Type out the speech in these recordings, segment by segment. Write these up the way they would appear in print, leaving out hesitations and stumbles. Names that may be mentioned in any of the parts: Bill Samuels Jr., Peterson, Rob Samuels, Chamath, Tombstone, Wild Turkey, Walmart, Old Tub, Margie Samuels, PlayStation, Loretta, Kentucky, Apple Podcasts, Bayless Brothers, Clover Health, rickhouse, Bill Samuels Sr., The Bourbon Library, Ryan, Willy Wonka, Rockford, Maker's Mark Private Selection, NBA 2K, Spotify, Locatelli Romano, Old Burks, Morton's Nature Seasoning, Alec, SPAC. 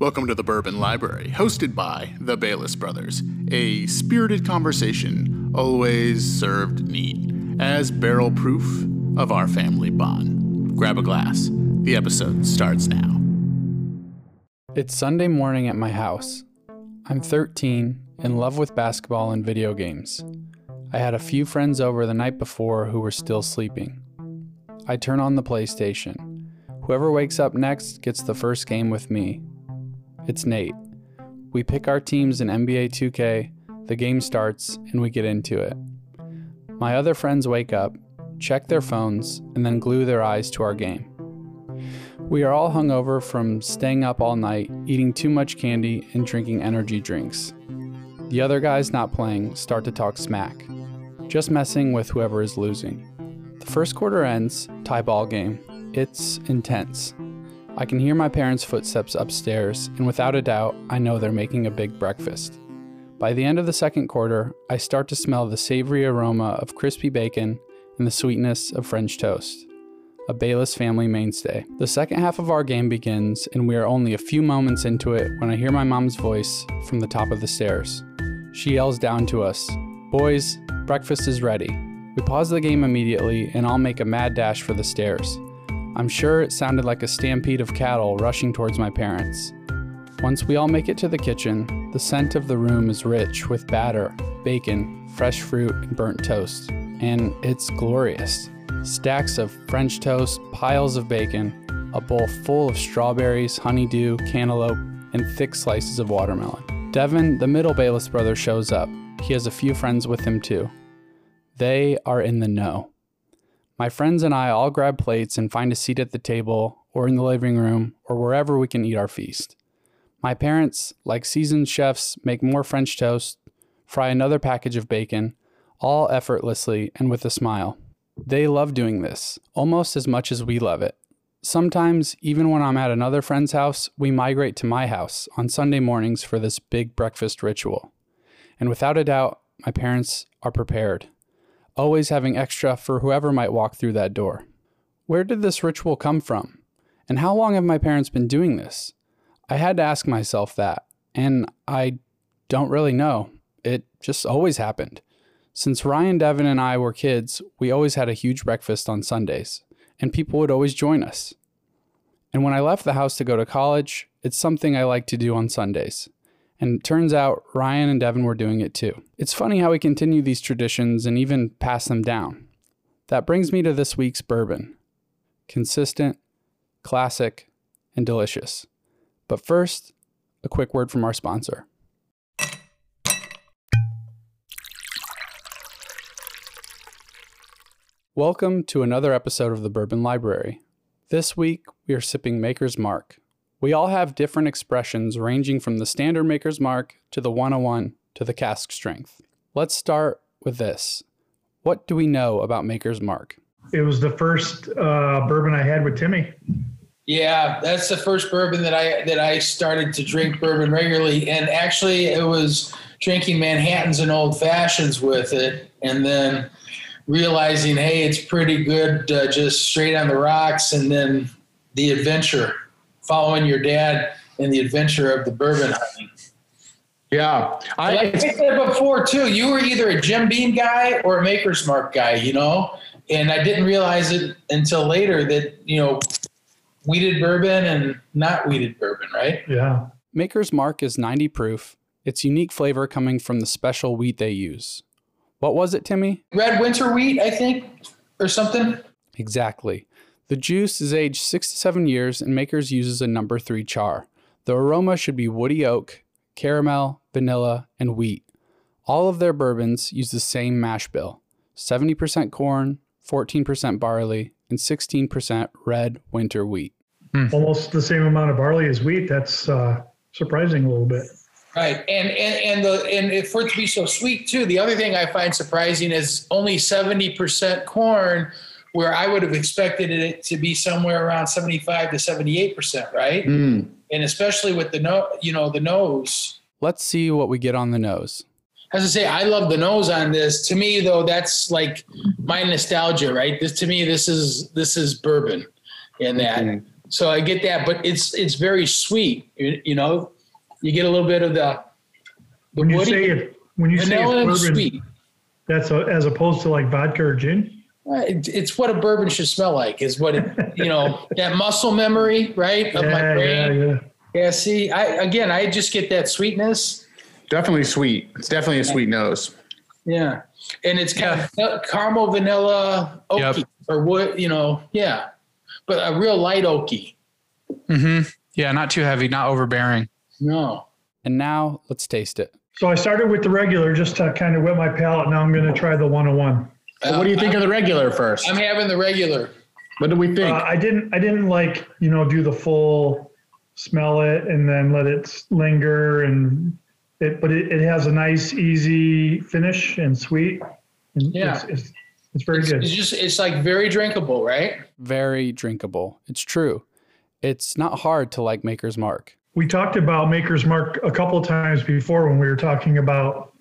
Welcome to the Bourbon Library, hosted by the Bayless Brothers. A spirited conversation, always served neat, as barrel proof of our family bond. Grab a glass. The episode starts now. It's Sunday morning at my house. I'm 13, in love with basketball and video games. I had a few friends over the night before who were still sleeping. I turn on the PlayStation. Whoever wakes up next gets the first game with me. It's Nate. We pick our teams in NBA 2K, the game starts, and we get into it. My other friends wake up, check their phones, and then glue their eyes to our game. We are all hungover from staying up all night, eating too much candy, and drinking energy drinks. The other guys not playing start to talk smack, just messing with whoever is losing. The first quarter ends, tie ball game. It's intense. I can hear my parents' footsteps upstairs, and without a doubt, I know they're making a big breakfast. By the end of the second quarter, I start to smell the savory aroma of crispy bacon and the sweetness of French toast, a Bayless family mainstay. The second half of our game begins, and we are only a few moments into it when I hear my mom's voice from the top of the stairs. She yells down to us, "Boys, breakfast is ready." We pause the game immediately and all make a mad dash for the stairs. I'm sure it sounded like a stampede of cattle rushing towards my parents. Once we all make it to the kitchen, the scent of the room is rich with batter, bacon, fresh fruit, and burnt toast. And it's glorious. Stacks of French toast, piles of bacon, a bowl full of strawberries, honeydew, cantaloupe, and thick slices of watermelon. Devin, the middle Bayless brother, shows up. He has a few friends with him too. They are in the know. My friends and I all grab plates and find a seat at the table or in the living room or wherever we can eat our feast. My parents, like seasoned chefs, make more French toast, fry another package of bacon, all effortlessly and with a smile. They love doing this, almost as much as we love it. Sometimes, even when I'm at another friend's house, we migrate to my house on Sunday mornings for this big breakfast ritual. And without a doubt, my parents are prepared, always having extra for whoever might walk through that door. Where did this ritual come from? And how long have my parents been doing this? I had to ask myself that, and I don't really know. It just always happened. Since Ryan, Devin, and I were kids, we always had a huge breakfast on Sundays, and people would always join us. And when I left the house to go to college, it's something I like to do on Sundays. And it turns out Ryan and Devin were doing it too. It's funny how we continue these traditions and even pass them down. That brings me to this week's bourbon. Consistent, classic, and delicious. But first, a quick word from our sponsor. Welcome to another episode of the Bourbon Library. This week, we are sipping Maker's Mark. We all have different expressions ranging from the standard Maker's Mark to the 101 to the cask strength. Let's start with this. What do we know about Maker's Mark? It was the first bourbon I had with Timmy. Yeah, that's the first bourbon that I started to drink bourbon regularly. And actually, it was drinking Manhattans and Old Fashions with it. And then realizing, hey, it's pretty good just straight on the rocks. And then the adventure, following your dad in the adventure of the bourbon hunting. Yeah. Like I said before, too, you were either a Jim Beam guy or a Maker's Mark guy, you know? And I didn't realize it until later that, you know, weeded bourbon and not weeded bourbon, right? Yeah. Maker's Mark is 90 proof. Its unique flavor coming from the special wheat they use. What was it, Timmy? Red winter wheat, I think, or something. Exactly. The juice is aged 6 to 7 years, and Maker's uses a No. 3 char. The aroma should be woody oak, caramel, vanilla, and wheat. All of their bourbons use the same mash bill, 70% corn, 14% barley, and 16% red winter wheat. Almost the same amount of barley as wheat. That's surprising a little bit. Right, and for it to be so sweet, too, the other thing I find surprising is only 70% corn, where I would have expected it to be somewhere around 75 to 78%, right? Mm. And especially with the nose. Let's see what we get on the nose. As I say, I love the nose on this. To me, though, that's like my nostalgia, right? This is bourbon in that. Mm-hmm. So I get that, but it's very sweet. You know, you get a little bit of the when you woody, say it, when you say it's sweet, that's as opposed to like vodka or gin. It's what a bourbon should smell like. Is what it, you know, that muscle memory, right, of my brain. Yeah. See, I just get that sweetness. Definitely sweet. It's definitely a sweet nose. Yeah, and it's kind of caramel, vanilla, oaky, or wood. You know, but a real light oaky. Mm-hmm. Yeah, not too heavy, not overbearing. No. And now let's taste it. So I started with the regular just to kind of wet my palate. Now I'm going to try the 101. What do you think of the regular first? I'm having the regular. What do we think? I didn't like, you know, do the full smell it and then let it linger and it, but it has a nice, easy finish and sweet. And it's very good. It's like very drinkable, right? Very drinkable. It's true. It's not hard to like Maker's Mark. We talked about Maker's Mark a couple of times before when we were talking about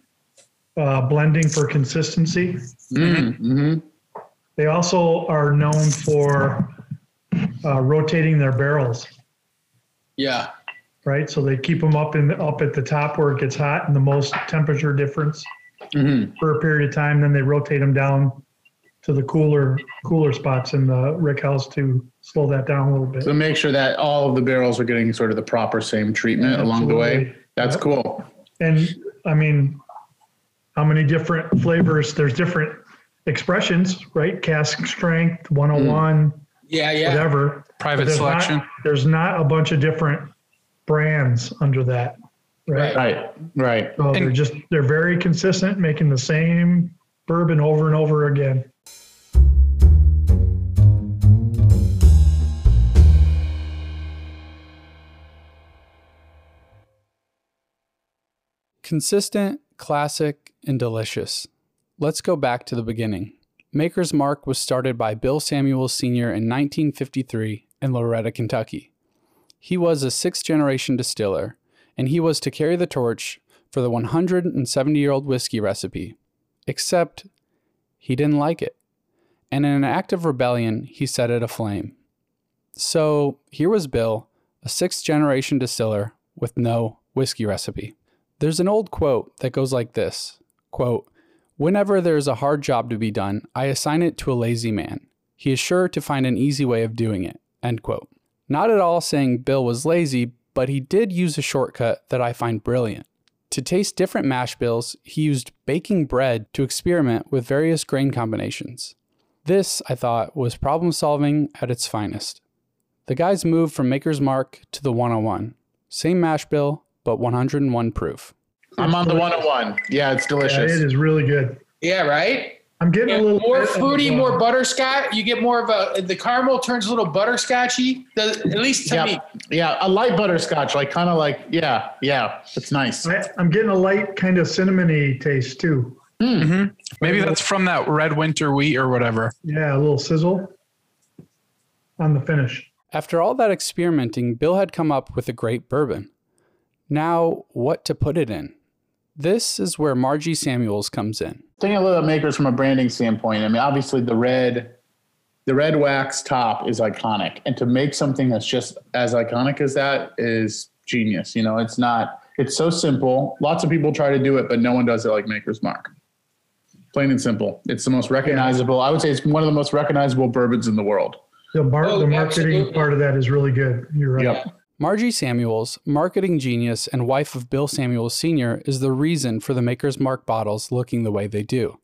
blending for consistency. Mm-hmm. They also are known for rotating their barrels. Yeah. Right. So they keep them up at the top where it gets hot and the most temperature difference for a period of time. Then they rotate them down to the cooler spots in the rickhouse to slow that down a little bit. So make sure that all of the barrels are getting sort of the proper same treatment along the way. That's cool. And I mean, how many different flavors? There's different expressions, right? Cask strength, 101, whatever. Private selection. There's not a bunch of different brands under that. Right. So they're very consistent, making the same bourbon over and over again. Consistent, classic, and delicious. Let's go back to the beginning. Maker's Mark was started by Bill Samuels Sr. in 1953 in Loretta, Kentucky. He was a sixth-generation distiller, and he was to carry the torch for the 170-year-old whiskey recipe. Except he didn't like it, and in an act of rebellion, he set it aflame. So here was Bill, a sixth-generation distiller with no whiskey recipe. There's an old quote that goes like this, quote, "Whenever there's a hard job to be done, I assign it to a lazy man. He is sure to find an easy way of doing it," end quote. Not at all saying Bill was lazy, but he did use a shortcut that I find brilliant. To taste different mash bills, he used baking bread to experiment with various grain combinations. This, I thought, was problem solving at its finest. The guys moved from Maker's Mark to the 101. Same mash bill, but 101 proof. I'm on the 101. Yeah, it's delicious. Yeah, it is really good. Yeah, right? I'm getting a little more fruity, more butterscotch. You get more of the caramel turns a little butterscotchy, at least to me. Yeah, a light butterscotch, it's nice. I'm getting a light kind of cinnamony taste too. Mm-hmm. Maybe that's from that red winter wheat or whatever. Yeah, a little sizzle on the finish. After all that experimenting, Bill had come up with a great bourbon. Now, what to put it in? This is where Margie Samuels comes in. Thinking a little bit Makers from a branding standpoint, I mean, obviously the red wax top is iconic. And to make something that's just as iconic as that is genius. You know, it's so simple. Lots of people try to do it, but no one does it like Maker's Mark. Plain and simple. It's the most recognizable. I would say it's one of the most recognizable bourbons in the world. The marketing part of that is really good. You're right. Yep. Margie Samuels, marketing genius and wife of Bill Samuels Sr., is the reason for the Maker's Mark bottles looking the way they do.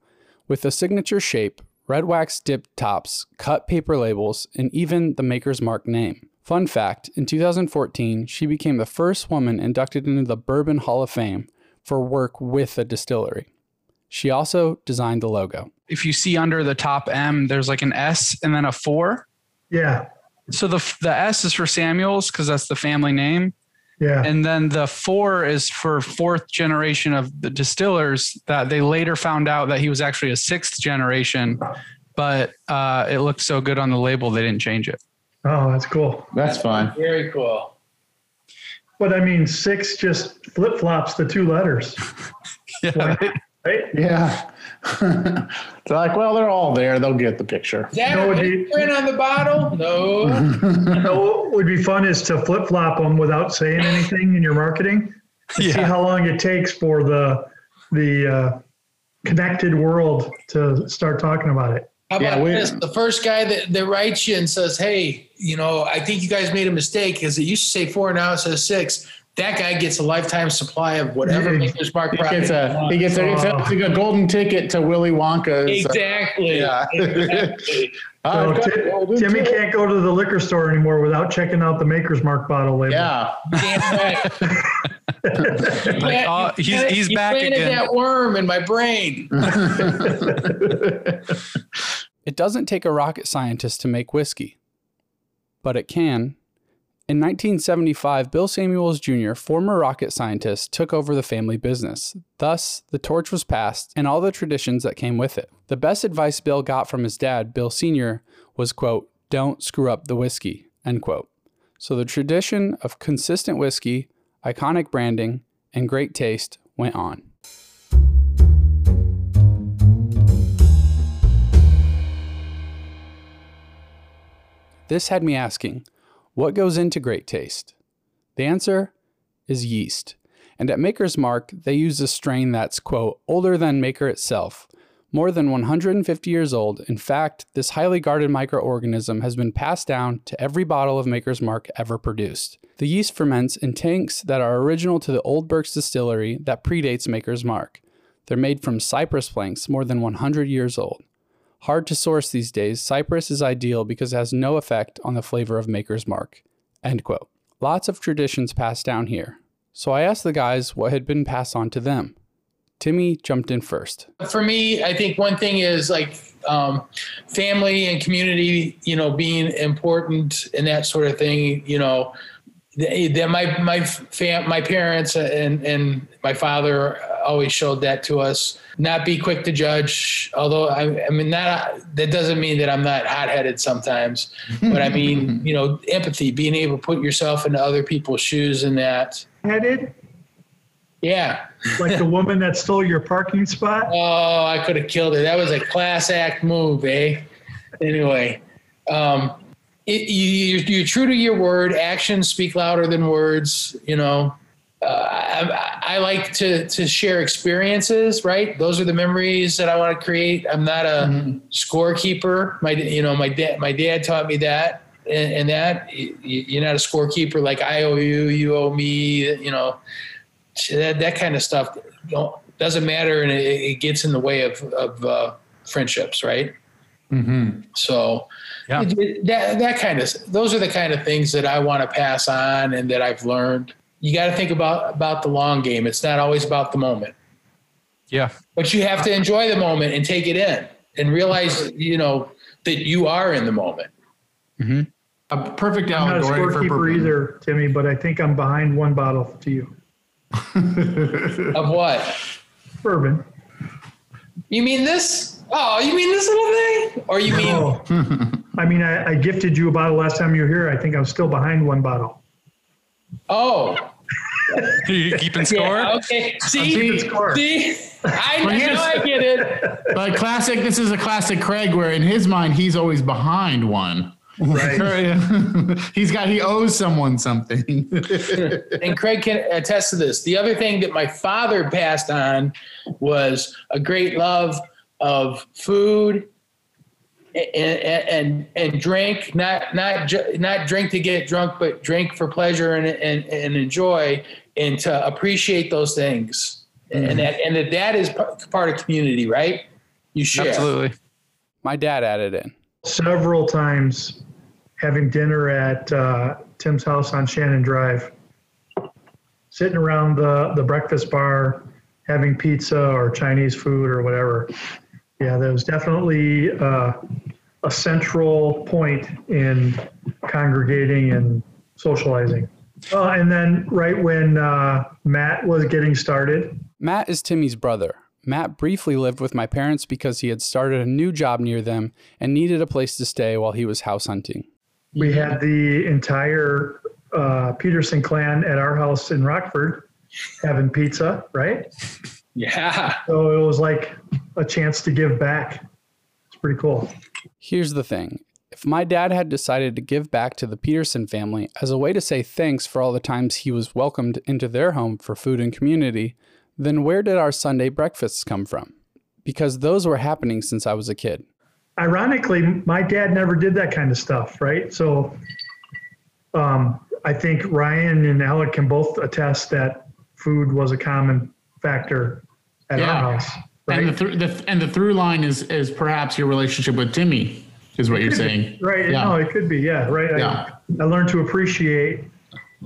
With a signature shape, red wax dipped tops, cut paper labels, and even the Maker's Mark name. Fun fact, in 2014, she became the first woman inducted into the Bourbon Hall of Fame for work with a distillery. She also designed the logo. If you see under the top M, there's like an S and then a 4. Yeah. So the S is for Samuels because that's the family name. Yeah. And then the 4 is for fourth generation of the distillers that they later found out that he was actually a sixth generation, but it looked so good on the label they didn't change it. Oh, that's cool. That's fine. Very cool. But I mean, 6 just flip flops the 2 letters. Yeah. Right? Yeah. It's like, well, they're all there. They'll get the picture. Yeah, no, print on the bottle? No. What would be fun is to flip-flop them without saying anything in your marketing. Yeah. See how long it takes for the connected world to start talking about it. How about this? The first guy that writes you and says, hey, you know, I think you guys made a mistake because it used to say 4, now it says 6. That guy gets a lifetime supply of whatever Maker's Mark Private Selection. He gets a golden ticket to Willy Wonka. Exactly. Yeah. Exactly. Timmy can't go to the liquor store anymore without checking out the Maker's Mark bottle label. Yeah. Damn right. Like, he's back again. You planted that worm in my brain. It doesn't take a rocket scientist to make whiskey, but it can. In 1975, Bill Samuels Jr., former rocket scientist, took over the family business. Thus, the torch was passed and all the traditions that came with it. The best advice Bill got from his dad, Bill Sr., was, quote, don't screw up the whiskey, end quote. So the tradition of consistent whiskey, iconic branding, and great taste went on. This had me asking, what goes into great taste? The answer is yeast. And at Maker's Mark, they use a strain that's, quote, older than Maker itself, more than 150 years old. In fact, this highly guarded microorganism has been passed down to every bottle of Maker's Mark ever produced. The yeast ferments in tanks that are original to the Old Burks distillery that predates Maker's Mark. They're made from cypress planks more than 100 years old. Hard to source these days, cypress is ideal because it has no effect on the flavor of Maker's Mark, end quote. Lots of traditions passed down here. So I asked the guys what had been passed on to them. Timmy jumped in first. For me, I think one thing is like family and community, you know, being important and that sort of thing, you know. My parents and my father always showed that to us. Not be quick to judge, although that doesn't mean that I'm not hot-headed sometimes. But I mean, you know, empathy, being able to put yourself into other people's shoes and that. Headed? Yeah. Like the woman that stole your parking spot? Oh, I could have killed her. That was a class act move, eh? Anyway. You're true to your word. Actions speak louder than words. You know, I like to share experiences, right? Those are the memories that I want to create. I'm not a scorekeeper. My dad taught me that, and that you're not a scorekeeper. Like I owe you, you owe me. You know, that kind of stuff doesn't matter, and it gets in the way of friendships, right? Mm-hmm. So. Yeah. Those are the kind of things that I want to pass on and that I've learned. You got to think about the long game. It's not always about the moment. Yeah. But you have to enjoy the moment and take it in and realize, you know, that you are in the moment. Mm-hmm. A perfect allegory. I'm not a scorekeeper either, Timmy, but I think I'm behind one bottle to you. Of what? Bourbon. You mean this? Oh, you mean this little thing? Or you mean... I mean, I gifted you a bottle last time you were here. I think I'm still behind one bottle. Oh. Are you keeping score? Yeah, okay. See? I get it. But classic, this is a classic Craig where in his mind, he's always behind one. Right. He owes someone something. And Craig can attest to this. The other thing that my father passed on was a great love of food, and drink, not drink to get drunk, but drink for pleasure and enjoy and to appreciate those things. Mm-hmm. And that is part of community, right? You share. Absolutely. My dad added in. Several times having dinner at Tim's house on Shannon Drive, sitting around the breakfast bar, having pizza or Chinese food or whatever. Yeah, that was definitely a central point in congregating and socializing. And then right when Matt was getting started. Matt is Timmy's brother. Matt briefly lived with my parents because he had started a new job near them and needed a place to stay while he was house hunting. We had the entire Peterson clan at our house in Rockford having pizza, right? Yeah. So it was like a chance to give back. It's pretty cool. Here's the thing. If my dad had decided to give back to the Peterson family as a way to say thanks for all the times he was welcomed into their home for food and community, then where did our Sunday breakfasts come from? Because those were happening since I was a kid. Ironically, my dad never did that kind of stuff, right? So I think Ryan and Alec can both attest that food was a common factor at our house. Right? And the through line is perhaps your relationship with Timmy, is what you're saying. Right. Yeah. No, it could be. Yeah. Right. Yeah. I learned to appreciate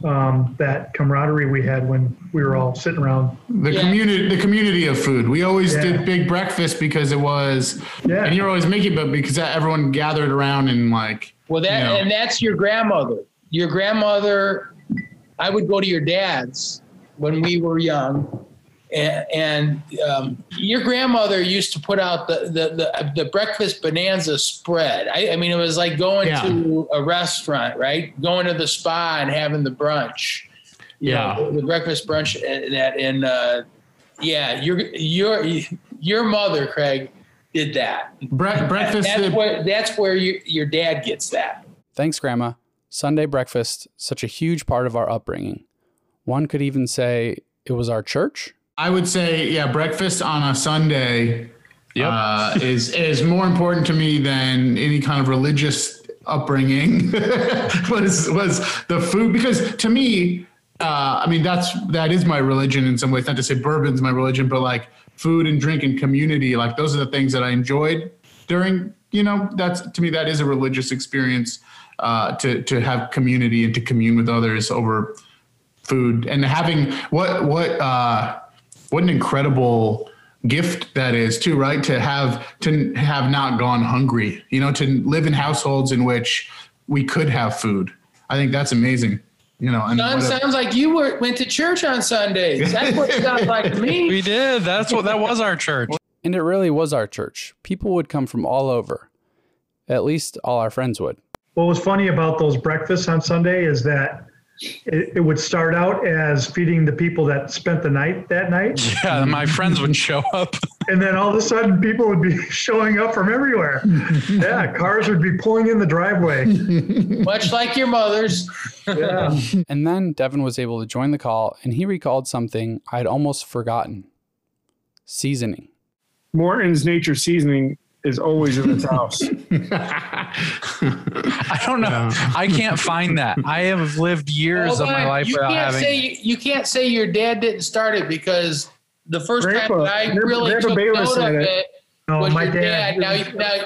that camaraderie we had when we were all sitting around the community of food. We always did big breakfast because it was, and you're always making, but because everyone gathered around and like, well, that, you know. And that's your grandmother. Your grandmother, I would go to your dad's when we were young, and your grandmother used to put out the breakfast bonanza spread. I mean, it was like going to a restaurant, right? Going to the spa and having the brunch. Yeah, you know, the breakfast brunch your mother, Craig, did that. Breakfast. That's where your dad gets that. Thanks, Grandma. Sunday breakfast, such a huge part of our upbringing. One could even say it was our church. I would say, breakfast on a Sunday is more important to me than any kind of religious upbringing. was the food, because to me, I mean, that is my religion in some ways. Not to say bourbon's my religion, but like food and drink and community, like those are the things that I enjoyed during. You know, that is a religious experience. To have community and to commune with others over food, and having what an incredible gift that is too, right? To have not gone hungry, you know, to live in households in which we could have food. I think that's amazing. You know, and sounds like you went to church on Sundays. That's what it sounds like to me. We did. That was our church. And it really was our church. People would come from all over. At least all our friends would. What was funny about those breakfasts on Sunday is that it would start out as feeding the people that spent the night that night. Yeah, my friends would show up. And then all of a sudden, people would be showing up from everywhere. Yeah, cars would be pulling in the driveway. Much like your mother's. Yeah. And then Devin was able to join the call, and he recalled something I'd almost forgotten. Seasoning. Morton's Nature Seasoning is always in his house. I don't know. No. I can't find that. I have lived years of my life without having. You can't say your dad didn't start it, because the first time that I really took note of it was your dad.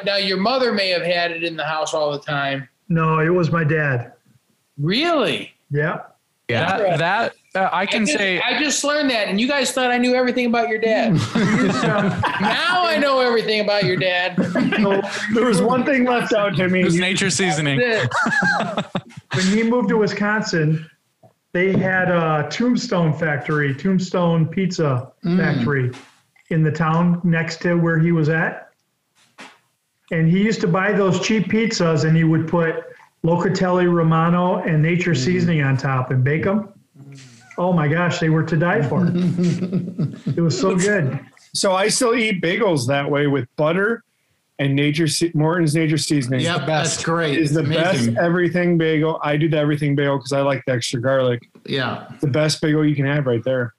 Now your mother may have had it in the house all the time. No, it was my dad. Really? Yeah. Yeah. I just learned that, and you guys thought I knew everything about your dad. Now I know everything about your dad. So, there was one thing left out to me. It was Nature Seasoning. When he moved to Wisconsin, they had a Tombstone pizza factory in the town next to where he was at. And he used to buy those cheap pizzas, and he would put Locatelli Romano and Nature Seasoning on top and bake them. Oh my gosh, they were to die for. It was so good. So I still eat bagels that way with butter and Morton's Nature Seasoning. Yeah, that's great. It's the best everything bagel. I do the everything bagel because I like the extra garlic. Yeah. The best bagel you can have right there.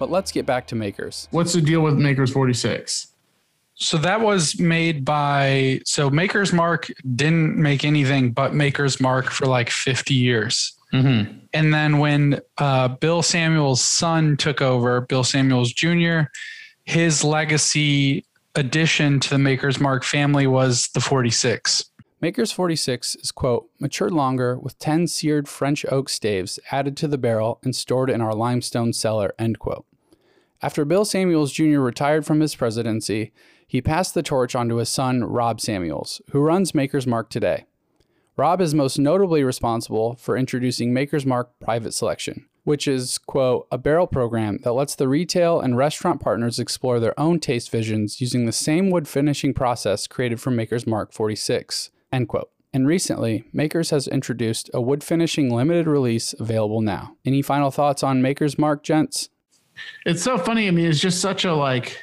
But let's get back to Makers. What's the deal with Maker's 46? So that was made by, Maker's Mark didn't make anything but Maker's Mark for like 50 years. Mm-hmm. And then when Bill Samuels' son took over, Bill Samuels Jr., his legacy addition to the Maker's Mark family was the 46. Maker's 46 is, quote, matured longer with 10 seared French oak staves added to the barrel and stored in our limestone cellar, end quote. After Bill Samuels Jr. retired from his presidency, he passed the torch on to his son, Rob Samuels, who runs Maker's Mark today. Rob is most notably responsible for introducing Maker's Mark Private Selection, which is, quote, a barrel program that lets the retail and restaurant partners explore their own taste visions using the same wood finishing process created for Maker's Mark 46, end quote. And recently, Maker's has introduced a wood finishing limited release available now. Any final thoughts on Maker's Mark, gents? It's so funny. I mean, it's just such a like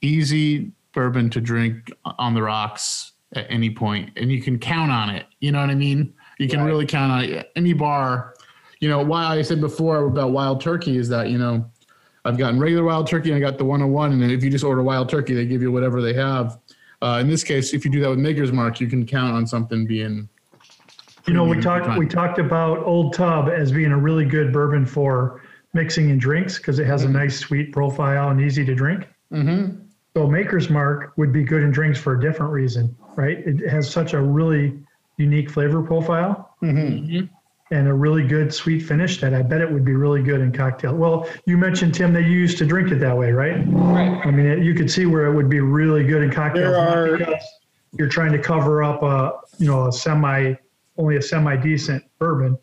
easy bourbon to drink on the rocks at any point, and you can count on it. You know what I mean? You can really count on it. Any bar. You know, why I said before about Wild Turkey is that, you know, I've gotten regular Wild Turkey and I got the 101, and then if you just order Wild Turkey, they give you whatever they have. In this case, if you do that with Maker's Mark, you can count on something being. You know, we talked about Old Tub as being a really good bourbon for mixing in drinks because it has a nice sweet profile and easy to drink. Mm-hmm. So Maker's Mark would be good in drinks for a different reason, right? It has such a really unique flavor profile and a really good sweet finish that I bet it would be really good in cocktail. Well, you mentioned, Tim, that you used to drink it that way, right? Right. I mean, you could see where it would be really good in cocktails. Because you're trying to cover up a semi decent bourbon.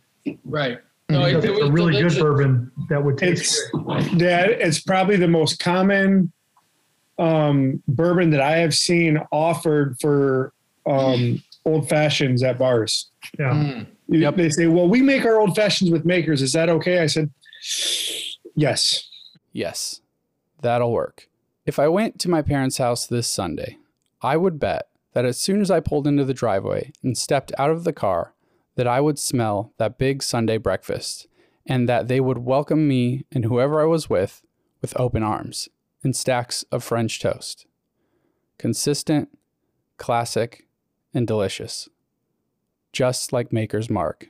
Right. No, because it's a really delicious, good bourbon that would taste good. Yeah, it's probably the most common bourbon that I have seen offered for old fashions at bars. Yeah. Mm. Yep. They say, well, we make our old fashions with Maker's. Is that okay? I said, yes. Yes, that'll work. If I went to my parents' house this Sunday, I would bet that as soon as I pulled into the driveway and stepped out of the car, that I would smell that big Sunday breakfast and that they would welcome me and whoever I was with open arms and stacks of French toast. Consistent, classic, and delicious. Just like Maker's Mark.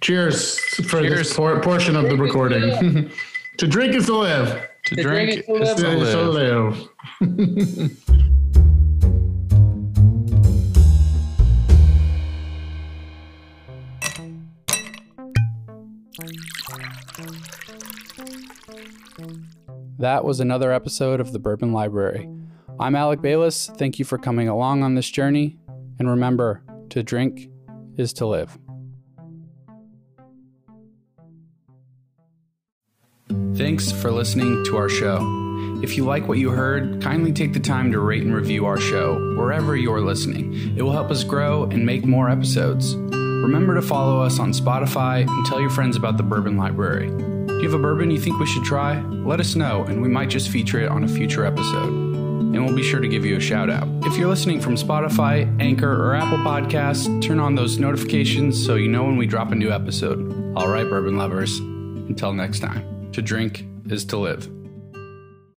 Cheers for this portion of the recording. To drink is to live. To drink is to live. That was another episode of The Bourbon Library. I'm Alec Bayless. Thank you for coming along on this journey. And remember, to drink is to live. Thanks for listening to our show. If you like what you heard, kindly take the time to rate and review our show wherever you're listening. It will help us grow and make more episodes. Remember to follow us on Spotify and tell your friends about the Bourbon Library. Do you have a bourbon you think we should try? Let us know, and we might just feature it on a future episode. And we'll be sure to give you a shout out. If you're listening from Spotify, Anchor, or Apple Podcasts, turn on those notifications so you know when we drop a new episode. All right, bourbon lovers, until next time, to drink is to live.